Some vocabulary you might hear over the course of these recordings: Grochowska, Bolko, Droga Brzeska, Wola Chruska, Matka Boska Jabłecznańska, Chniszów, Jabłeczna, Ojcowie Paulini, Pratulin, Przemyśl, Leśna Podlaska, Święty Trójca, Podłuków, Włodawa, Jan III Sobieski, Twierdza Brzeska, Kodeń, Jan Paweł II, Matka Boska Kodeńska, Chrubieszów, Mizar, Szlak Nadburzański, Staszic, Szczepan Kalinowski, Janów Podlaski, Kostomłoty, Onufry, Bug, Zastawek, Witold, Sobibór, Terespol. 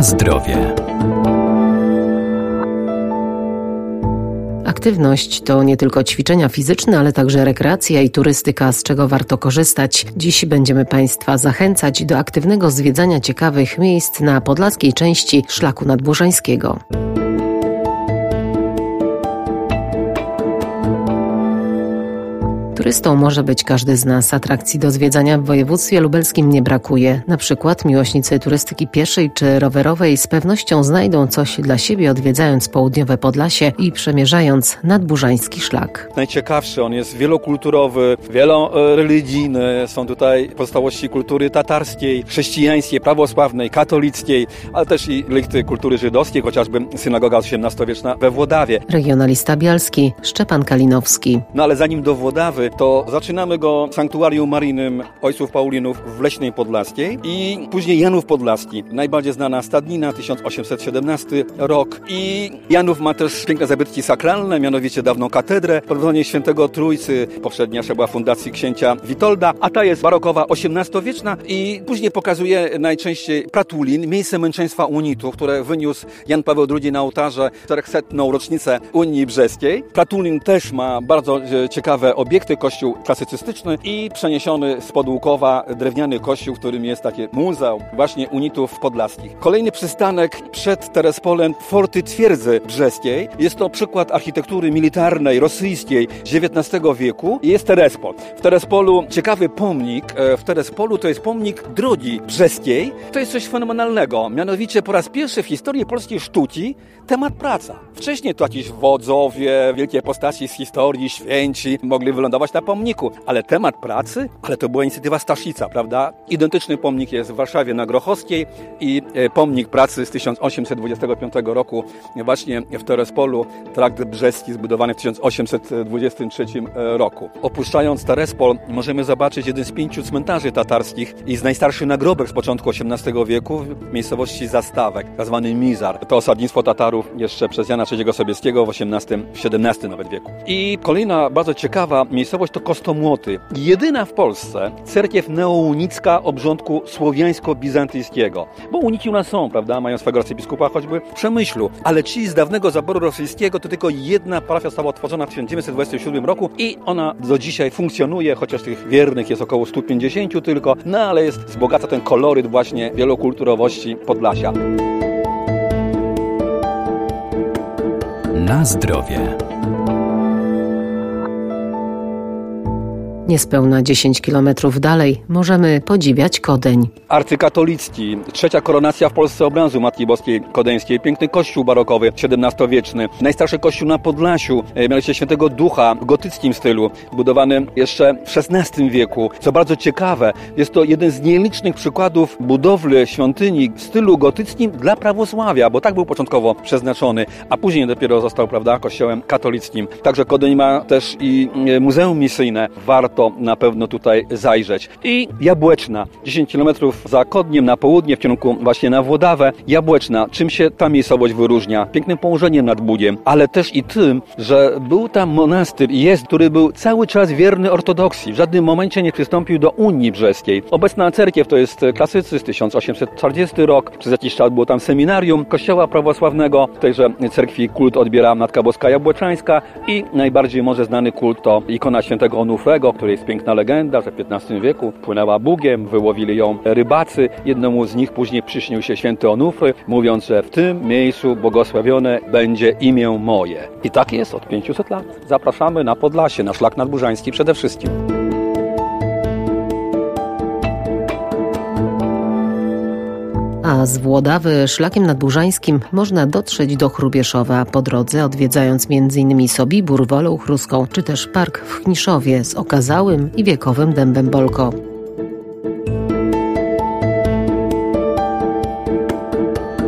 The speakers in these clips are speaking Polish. Na zdrowie. Aktywność to nie tylko ćwiczenia fizyczne, ale także rekreacja i turystyka, z czego warto korzystać. Dziś będziemy Państwa zachęcać do aktywnego zwiedzania ciekawych miejsc na podlaskiej części Szlaku Nadburzańskiego. Turystą może być każdy z nas. Atrakcji do zwiedzania w województwie lubelskim nie brakuje. Na przykład miłośnicy turystyki pieszej czy rowerowej z pewnością znajdą coś dla siebie, odwiedzając południowe Podlasie i przemierzając nadburzański szlak. Najciekawszy, on jest wielokulturowy, wieloreligijny. Są tutaj pozostałości kultury tatarskiej, chrześcijańskiej, prawosławnej, katolickiej, ale też i relikty kultury żydowskiej, chociażby synagoga XVIII-wieczna we Włodawie. Regionalista bialski Szczepan Kalinowski. No ale zanim do Włodawy, to zaczynamy go w sanktuarium maryjnym Ojców Paulinów w Leśnej Podlaskiej i później Janów Podlaski. Najbardziej znana stadnina, 1817 rok. I Janów ma też piękne zabytki sakralne, mianowicie dawną katedrę, Narodzenie Świętego Trójcy, poprzednia była fundacji księcia Witolda, a ta jest barokowa, XVIII-wieczna i później pokazuje najczęściej Pratulin, miejsce męczeństwa unitów, które wyniósł Jan Paweł II na ołtarze 400. rocznicę Unii Brzeskiej. Pratulin też ma bardzo ciekawe obiekty, kościół klasycystyczny i przeniesiony z Podłukowa drewniany kościół, w którym jest takie muzeum właśnie unitów podlaskich. Kolejny przystanek przed Terespolem, forty Twierdzy Brzeskiej. Jest to przykład architektury militarnej rosyjskiej XIX wieku. Jest Terespol. W Terespolu ciekawy pomnik. W Terespolu to jest pomnik Drogi Brzeskiej. To jest coś fenomenalnego. Mianowicie po raz pierwszy w historii polskiej sztuki temat praca. Wcześniej to jakiś wodzowie, wielkie postaci z historii, święci mogli wylądować na pomniku, ale temat pracy, ale to była inicjatywa Staszica, prawda? Identyczny pomnik jest w Warszawie na Grochowskiej i pomnik pracy z 1825 roku właśnie w Terespolu, trakt brzeski zbudowany w 1823 roku. Opuszczając Terespol możemy zobaczyć jeden z 5 cmentarzy tatarskich i z najstarszy nagrobek z początku XVIII wieku w miejscowości Zastawek, tzw. Mizar. To osadnictwo Tatarów jeszcze przez Jana III Sobieskiego w XVII nawet wieku. I kolejna bardzo ciekawa miejscowość to Kostomłoty. Jedyna w Polsce cerkiew neounicka obrządku słowiańsko-bizantyjskiego. Bo unici u nas są, prawda? Mają swego arcybiskupa choćby w Przemyślu. Ale ci z dawnego zaboru rosyjskiego to tylko jedna parafia została otworzona w 1927 roku i ona do dzisiaj funkcjonuje, chociaż tych wiernych jest około 150 tylko, no ale jest wzbogaca ten koloryt właśnie wielokulturowości Podlasia. Na zdrowie. Niespełna 10 kilometrów dalej możemy podziwiać Kodeń. Arcykatolicki, trzecia koronacja w Polsce obrazu Matki Boskiej Kodeńskiej. Piękny kościół barokowy, XVII-wieczny. Najstarszy kościół na Podlasiu, mianowicie Świętego Ducha w gotyckim stylu, budowany jeszcze w XVI wieku. Co bardzo ciekawe, jest to jeden z nielicznych przykładów budowli świątyni w stylu gotyckim dla prawosławia, bo tak był początkowo przeznaczony, a później dopiero został, prawda, kościołem katolickim. Także Kodeń ma też i muzeum misyjne. Warto na pewno tutaj zajrzeć. I Jabłeczna, 10 km za Kodniem na południe, w kierunku właśnie na Włodawę. Jabłeczna, czym się ta miejscowość wyróżnia? Pięknym położeniem nad Bugiem, ale też i tym, że był tam monastyr i jest, który był cały czas wierny ortodoksji. W żadnym momencie nie przystąpił do Unii Brzeskiej. Obecna cerkiew to jest klasycyzm, 1840 rok. Przez jakiś czas było tam seminarium kościoła prawosławnego. W tejże cerkwi kult odbiera Matka Boska Jabłecznańska i najbardziej może znany kult to ikona świętego Onufrego, który jest piękna legenda, że w XV wieku płynęła Bugiem, wyłowili ją rybacy. Jednemu z nich później przyśnił się święty Onufry, mówiąc, że w tym miejscu błogosławione będzie imię moje. I tak jest od 500 lat. Zapraszamy na Podlasie, na Szlak Nadburzański przede wszystkim. A z Włodawy szlakiem nadburzańskim można dotrzeć do Chrubieszowa po drodze, odwiedzając m.in. Sobibór, Wolę Chruską czy też park w Chniszowie z okazałym i wiekowym dębem Bolko.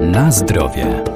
Na zdrowie.